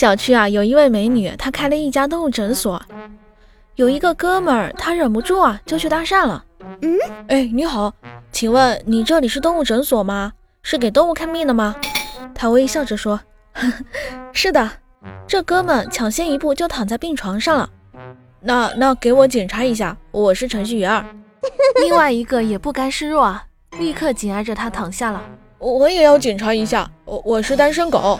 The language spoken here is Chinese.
小区啊，有一位美女，她开了一家动物诊所。有一个哥们儿，他忍不住啊，就去搭讪了。哎，你好，请问你这里是动物诊所吗？是给动物看病的吗？他微笑着说，呵呵，是的。这哥们抢先一步就躺在病床上了。那给我检查一下，我是程序员。另外一个也不甘示弱啊，立刻紧挨着他躺下了。我也要检查一下，我是单身狗。